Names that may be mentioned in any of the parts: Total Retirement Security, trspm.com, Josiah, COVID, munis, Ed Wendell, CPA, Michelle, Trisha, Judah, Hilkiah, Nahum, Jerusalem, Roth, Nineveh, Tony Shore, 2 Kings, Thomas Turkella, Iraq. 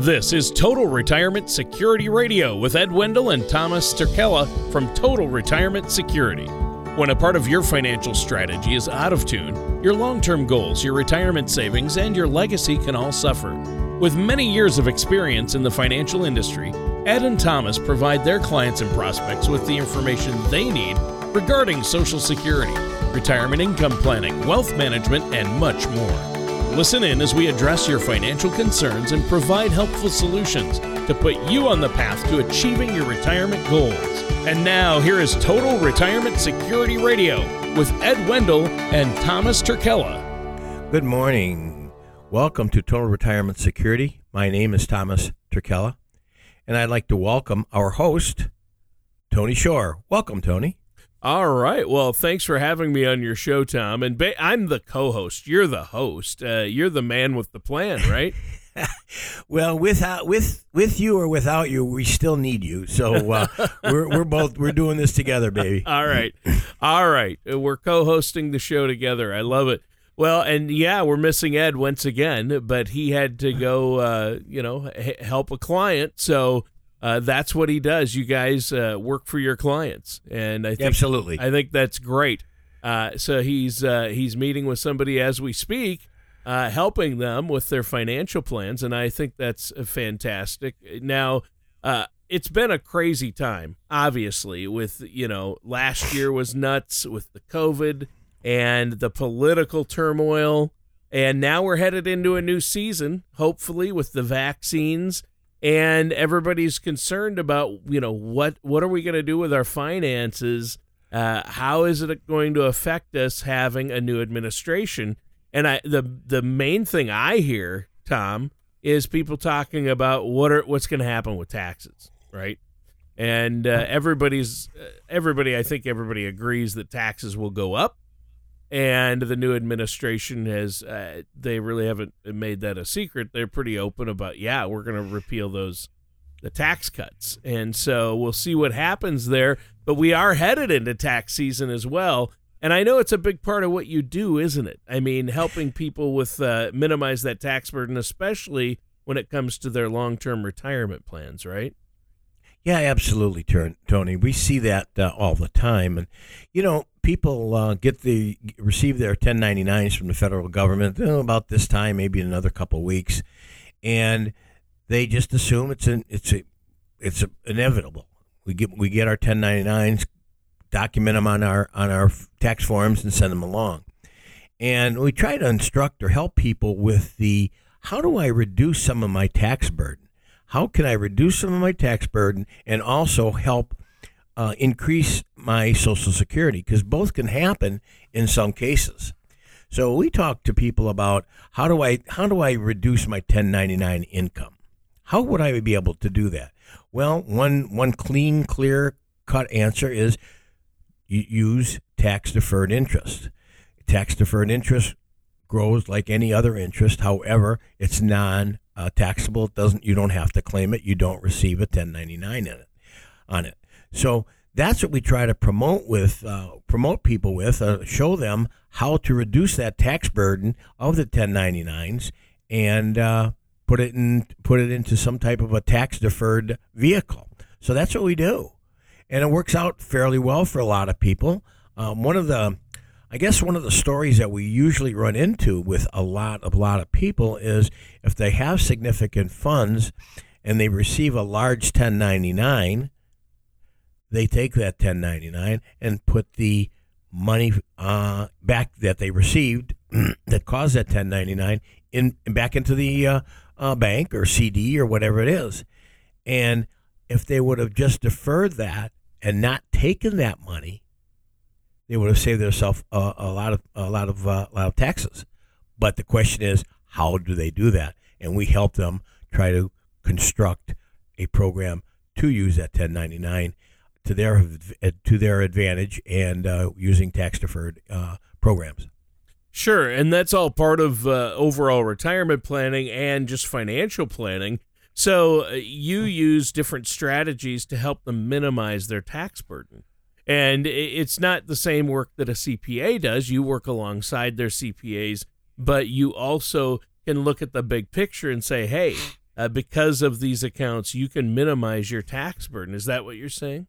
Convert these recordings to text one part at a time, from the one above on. This is Total Retirement Security Radio with Ed Wendell and Thomas Turkella from Total Retirement Security. When a part of your financial strategy is out of tune, your long-term goals, your retirement savings, and your legacy can all suffer. With many years of experience in the financial industry, Ed and Thomas provide their clients and prospects with the information they need regarding Social Security, retirement income planning, wealth management, and much more. Listen in as we address your financial concerns and provide helpful solutions to put you on the path to achieving your retirement goals. And now, here is Total Retirement Security Radio with Ed Wendell and Thomas Turkella. Good morning. Welcome to Total Retirement Security. My name is Thomas Turkella, and I'd like to welcome our host, Tony Shore. Welcome, Tony. All right. Well, thanks for having me on your show, Tom. And I'm the co-host. You're the host. You're the man with the plan, right? Well, with you or without you, we still need you. So we're doing this together, baby. All right. We're co-hosting the show together. I love it. Well, and yeah, we're missing Ed once again, but he had to go, help a client. So that's what he does. You guys work for your clients, and I think that's great. So he's meeting with somebody as we speak. Helping them with their financial plans, and I think that's fantastic. Now, it's been a crazy time, obviously, with, last year was nuts with the COVID and the political turmoil, and now we're headed into a new season, hopefully, with the vaccines, and everybody's concerned about, what are we going to do with our finances? How is it going to affect us having a new administration? And the main thing I hear, Tom, is people talking about what's going to happen with taxes, right? And I think everybody agrees that taxes will go up, and the new administration they really haven't made that a secret. They're pretty open about, we're going to repeal the tax cuts. And so we'll see what happens there, but we are headed into tax season as well. And I know it's a big part of what you do, isn't it? I mean, helping people with minimize that tax burden, especially when it comes to their long-term retirement plans, right? Yeah, absolutely, Tony. We see that all the time. And, people receive their 1099s from the federal government about this time, maybe in another couple of weeks, and they just assume it's inevitable. We get our 1099s, document them on our tax forms, and send them along. And we try to instruct or help people with how do I reduce some of my tax burden? How can I reduce some of my tax burden and also help increase my Social Security? Because both can happen in some cases. So we talk to people about how do I reduce my 1099 income? How would I be able to do that? Well, one clean, clear cut answer is, use tax-deferred interest. Tax-deferred interest grows like any other interest. However, it's non-taxable. You don't have to claim it. You don't receive a 1099 on it. So that's what we try to promote people with. Show them how to reduce that tax burden of the 1099s and put it into some type of a tax-deferred vehicle. So that's what we do. And it works out fairly well for a lot of people. One of the stories that we usually run into with a lot of people is if they have significant funds and they receive a large 1099, they take that 1099 and put the money back that they received that caused that 1099 back into the bank or CD or whatever it is. And if they would have just deferred that and not taken that money, they would have saved themselves a lot of taxes. But the question is, how do they do that? And we help them try to construct a program to use that 1099 to their advantage and using tax deferred programs. Sure, and that's all part of overall retirement planning and just financial planning. So you use different strategies to help them minimize their tax burden. And it's not the same work that a CPA does. You work alongside their CPAs, but you also can look at the big picture and say, hey, because of these accounts, you can minimize your tax burden. Is that what you're saying?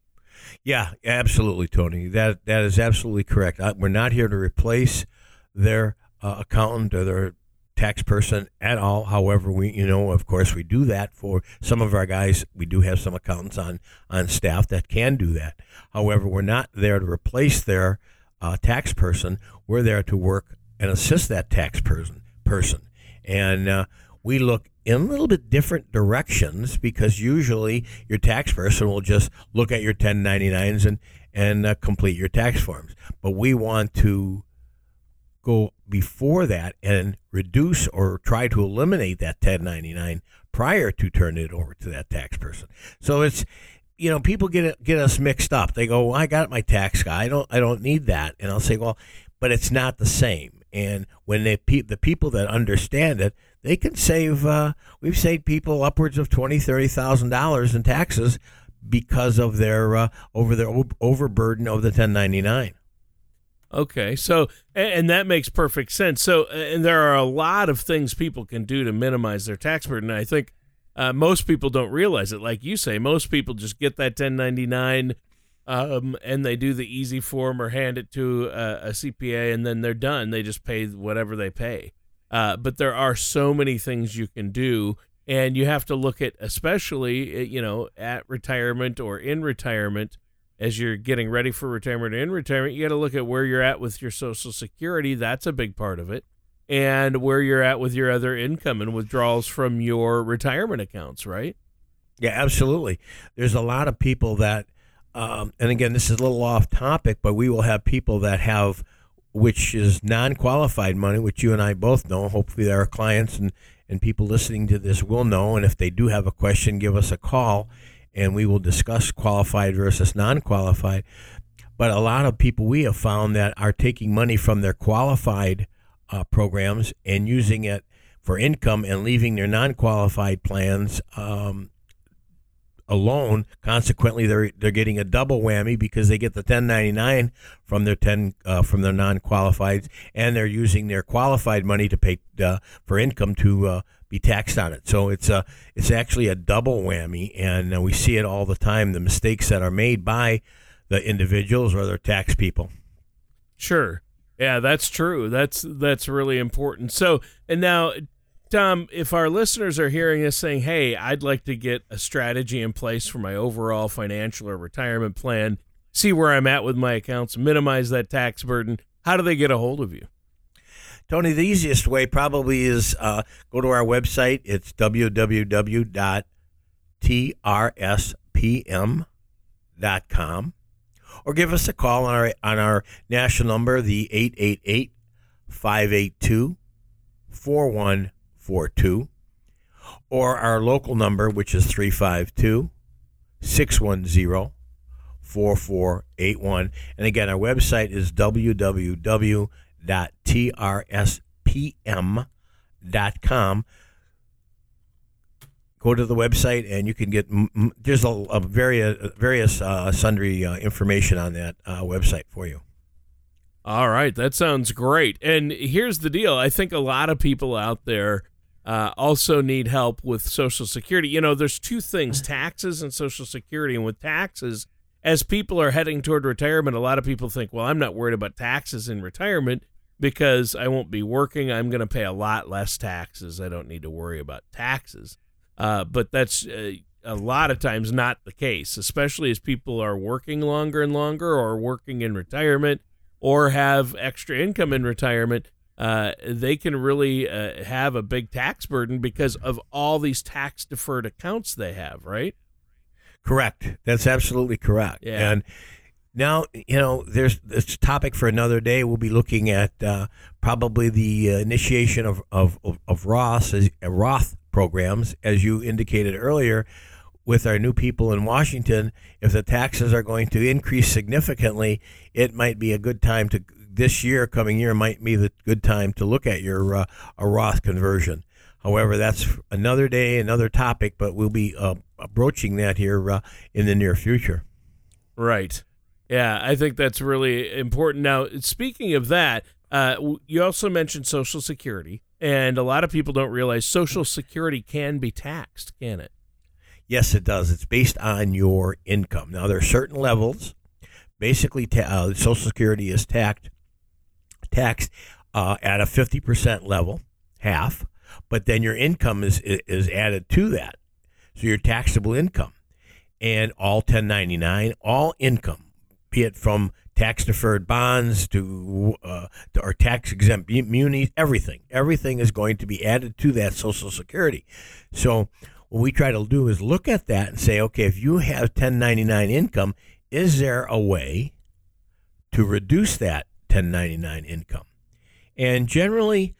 Yeah, absolutely, Tony. That is absolutely correct. We're not here to replace their accountant or their tax person at all. However, we, of course, we do that for some of our guys. We do have some accountants on staff that can do that. However, we're not there to replace their tax person. We're there to work and assist that tax person. And we look in a little bit different directions, because usually your tax person will just look at your 1099s and complete your tax forms. But we want to go before that and reduce or try to eliminate that 1099 prior to turning it over to that tax person. So it's, people get us mixed up. They go, well, I got my tax guy. I don't need that. And I'll say, well, but it's not the same. And when the people that understand it, they can save. We've saved people upwards of $20,000, $30,000 in taxes because of their overburden of the 1099. Okay, so and that makes perfect sense. So and there are a lot of things people can do to minimize their tax burden. I think most people don't realize it. Like you say, most people just get that 1099 and they do the easy form or hand it to a CPA, and then they're done. They just pay whatever they pay. But there are so many things you can do, and you have to look at, especially at retirement or in retirement. As you're getting ready for retirement or in retirement, you got to look at where you're at with your Social Security. That's a big part of it. And where you're at with your other income and withdrawals from your retirement accounts, right? Yeah, absolutely. There's a lot of people that, and again, this is a little off topic, but we will have people that have, which is non-qualified money, which you and I both know. Hopefully there are clients and people listening to this will know. And if they do have a question, give us a call. And we will discuss qualified versus non-qualified. But a lot of people we have found that are taking money from their qualified programs and using it for income and leaving their non-qualified plans alone. Consequently, they're getting a double whammy because they get the 1099 from their non-qualifieds, and they're using their qualified money to pay for income to be taxed on it. So it's actually a double whammy, and we see it all the time, the mistakes that are made by the individuals or their tax people. Sure. Yeah, that's true. That's really important. So, and now, Tom, if our listeners are hearing us saying, hey, I'd like to get a strategy in place for my overall financial or retirement plan, see where I'm at with my accounts, minimize that tax burden, how do they get a hold of you? Tony, the easiest way probably is go to our website. It's www.trspm.com, or give us a call on our national number, the 888-582-4142, or our local number, which is 352-610-4481. And again, our website is www.trspm.com. Go to the website, and you can get there's a various sundry information on that website for you. All right, that sounds great. And here's the deal: I think a lot of people out there also need help with Social Security. There's two things: taxes and Social Security. And with taxes, as people are heading toward retirement, a lot of people think, "Well, I'm not worried about taxes in retirement." Because I won't be working, I'm going to pay a lot less taxes. I don't need to worry about taxes. But that's a lot of times not the case, especially as people are working longer and longer or working in retirement or have extra income in retirement. They can really have a big tax burden because of all these tax-deferred accounts they have, right? Correct. That's absolutely correct. Yeah. And now, there's this topic for another day. We'll be looking at probably the initiation of Roth programs, as you indicated earlier, with our new people in Washington. If the taxes are going to increase significantly, it might be a good time to this year, coming year, might be the good time to look at your a Roth conversion. However, that's another day, another topic, but we'll be broaching that here in the near future. Right. Yeah, I think that's really important. Now, speaking of that, You also mentioned Social Security, and a lot of people don't realize Social Security can be taxed, can it? Yes, it does. It's based on your income. Now, there are certain levels. Basically, Social Security is taxed at a 50% level, half, but then your income is added to that. So your taxable income and all 1099, all income, be it from tax-deferred bonds to our tax-exempt munis, everything. Everything is going to be added to that Social Security. So what we try to do is look at that and say, okay, if you have 1099 income, is there a way to reduce that 1099 income? And generally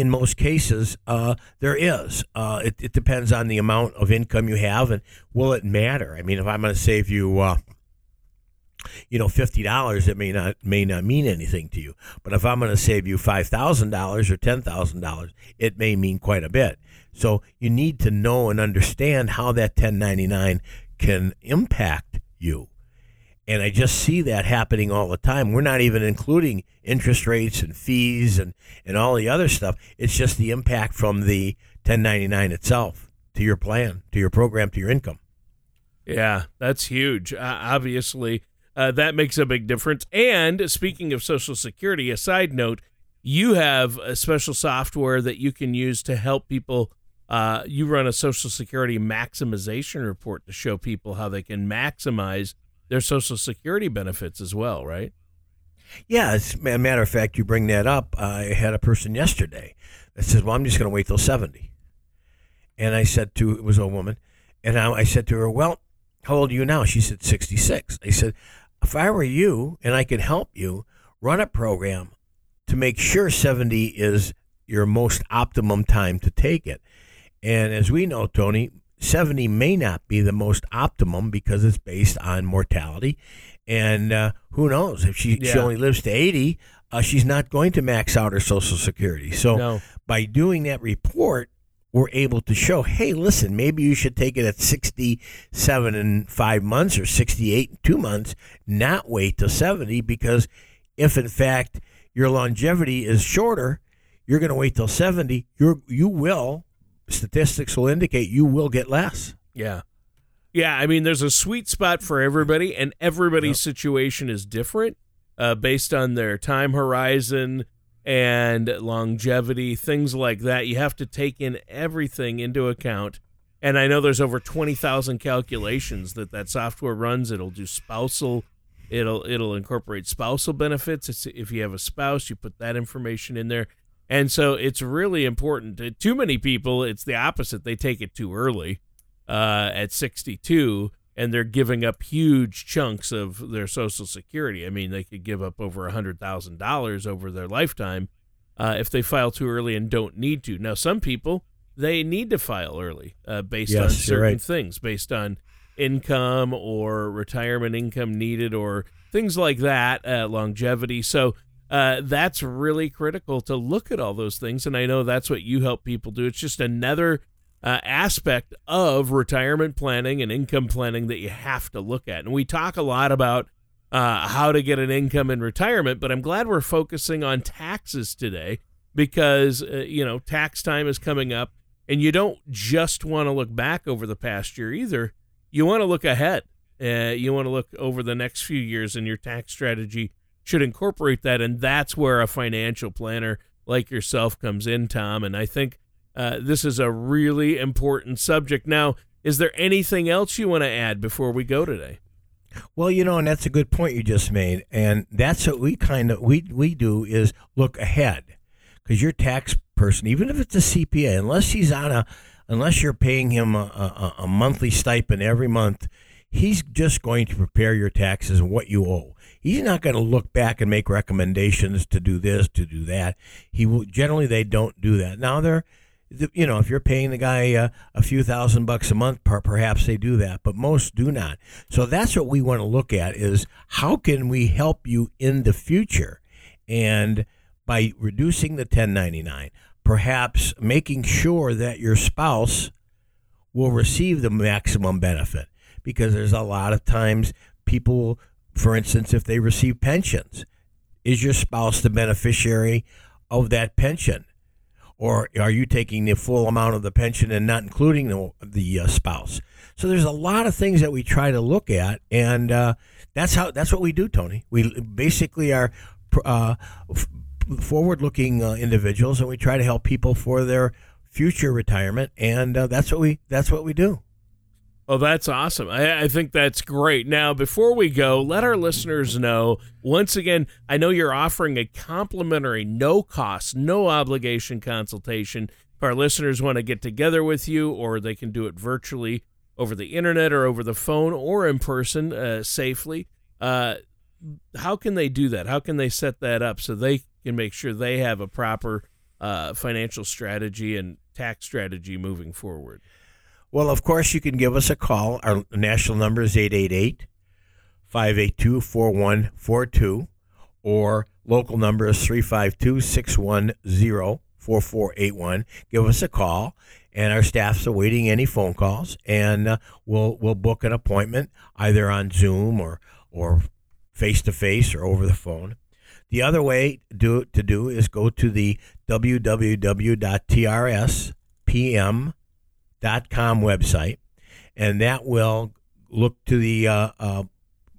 in most cases, there is. It depends on the amount of income you have, and will it matter? I mean, if I'm going to save you, $50, it may not mean anything to you. But if I'm going to save you $5,000 or $10,000, it may mean quite a bit. So you need to know and understand how that 1099 can impact you. And I just see that happening all the time. We're not even including interest rates and fees and all the other stuff. It's just the impact from the 1099 itself to your plan, to your program, to your income. Yeah, that's huge. Obviously, that makes a big difference. And speaking of Social Security, a side note, you have a special software that you can use to help people. You run a Social Security maximization report to show people how they can maximize their Social Security benefits as well, right? Yeah, as a matter of fact, you bring that up. I had a person yesterday that says, well, I'm just going to wait till 70. And I said to, it was a woman, and I said to her, well, how old are you now? She said 66. I said, if I were you and I could help you run a program to make sure 70 is your most optimum time to take it. And as we know, Tony, 70 may not be the most optimum because it's based on mortality. And who knows? If she only lives to 80, she's not going to max out her Social Security. So by doing that report, we're able to show, hey, listen, maybe you should take it at 67 in 5 months or 68 in 2 months, not wait till 70, because if, in fact, your longevity is shorter, you're going to wait till 70, statistics will indicate you will get less. Yeah. Yeah, I mean, there's a sweet spot for everybody, and everybody's situation is different based on their time horizon and longevity, things like that. You have to take in everything into account. And I know there's over 20,000 calculations that software runs. It'll do spousal. It'll incorporate spousal benefits. If you have a spouse, you put that information in there. And so it's really important. To too many people, it's the opposite. They take it too early at 62, and they're giving up huge chunks of their Social Security. I mean, they could give up over $100,000 over their lifetime if they file too early and don't need to. Now, some people, they need to file early based on certain things, based on income or retirement income needed or things like that, longevity. So that's really critical to look at all those things, and I know that's what you help people do. It's just another aspect of retirement planning and income planning that you have to look at. And we talk a lot about how to get an income in retirement, but I'm glad we're focusing on taxes today because, tax time is coming up, and you don't just want to look back over the past year either. You want to look ahead. You want to look over the next few years, and your tax strategy should incorporate that, and that's where a financial planner like yourself comes in, Tom, and I think this is a really important subject. Now, is there anything else you want to add before we go today? Well, and that's a good point you just made, and that's what we kind of we do is look ahead, because your tax person, even if it's a CPA, unless you're paying him a monthly stipend every month, he's just going to prepare your taxes and what you owe. He's not going to look back and make recommendations to do this, to do that. He will. Generally, they don't do that. Now, if you're paying the guy a few $1,000s a month, perhaps they do that, but most do not. So that's what we want to look at is how can we help you in the future? And by reducing the 1099, perhaps making sure that your spouse will receive the maximum benefit, because there's a lot of times people For instance, if they receive pensions, is your spouse the beneficiary of that pension? Or are you taking the full amount of the pension and not including the spouse? So there's a lot of things that we try to look at, and that's what we do, Tony. We basically are forward-looking individuals, and we try to help people for their future retirement, and that's what we do. Oh, that's awesome. I think that's great. Now, before we go, let our listeners know, once again, I know you're offering a complimentary, no-cost, no-obligation consultation. If our listeners want to get together with you, or they can do it virtually over the internet or over the phone or in person safely, how can they do that? How can they set that up so they can make sure they have a proper financial strategy and tax strategy moving forward? Well, of course, you can give us a call. Our national number is 888-582-4142, or local number is 352-610-4481. Give us a call, and our staff's awaiting any phone calls, and we'll book an appointment either on Zoom or face-to-face or over the phone. The other way to do is go to the www.trspm.com website, and that will look to the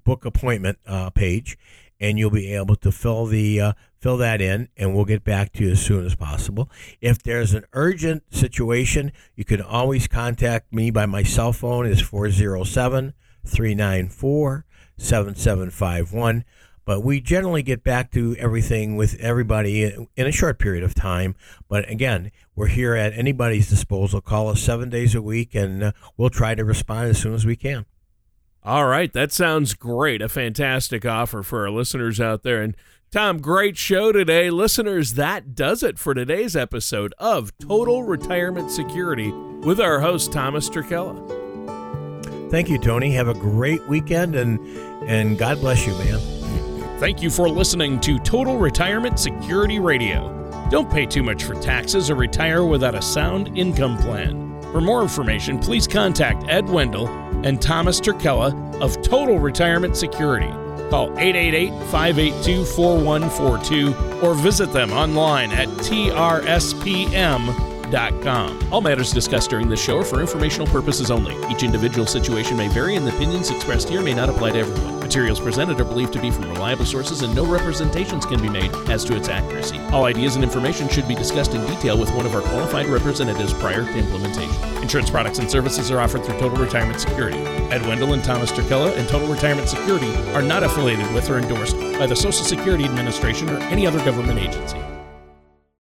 book appointment page, and you'll be able to fill that in, and we'll get back to you as soon as possible. If there's an urgent situation, you can always contact me by my cell phone. It's 407-394-7751. But we generally get back to everything with everybody in a short period of time. But again, we're here at anybody's disposal. Call us 7 days a week, and we'll try to respond as soon as we can. All right. That sounds great. A fantastic offer for our listeners out there. And Tom, great show today. Listeners, that does it for today's episode of Total Retirement Security with our host, Thomas Turkella. Thank you, Tony. Have a great weekend, and God bless you, man. Thank you for listening to Total Retirement Security Radio. Don't pay too much for taxes or retire without a sound income plan. For more information, please contact Ed Wendell and Thomas Turkella of Total Retirement Security. Call 888-582-4142 or visit them online at trspm.com. All matters discussed during this show are for informational purposes only. Each individual situation may vary, and the opinions expressed here may not apply to everyone. Materials presented are believed to be from reliable sources, and no representations can be made as to its accuracy. All ideas and information should be discussed in detail with one of our qualified representatives prior to implementation. Insurance products and services are offered through Total Retirement Security. Ed Wendell and Thomas Turkella and Total Retirement Security are not affiliated with or endorsed by the Social Security Administration or any other government agency.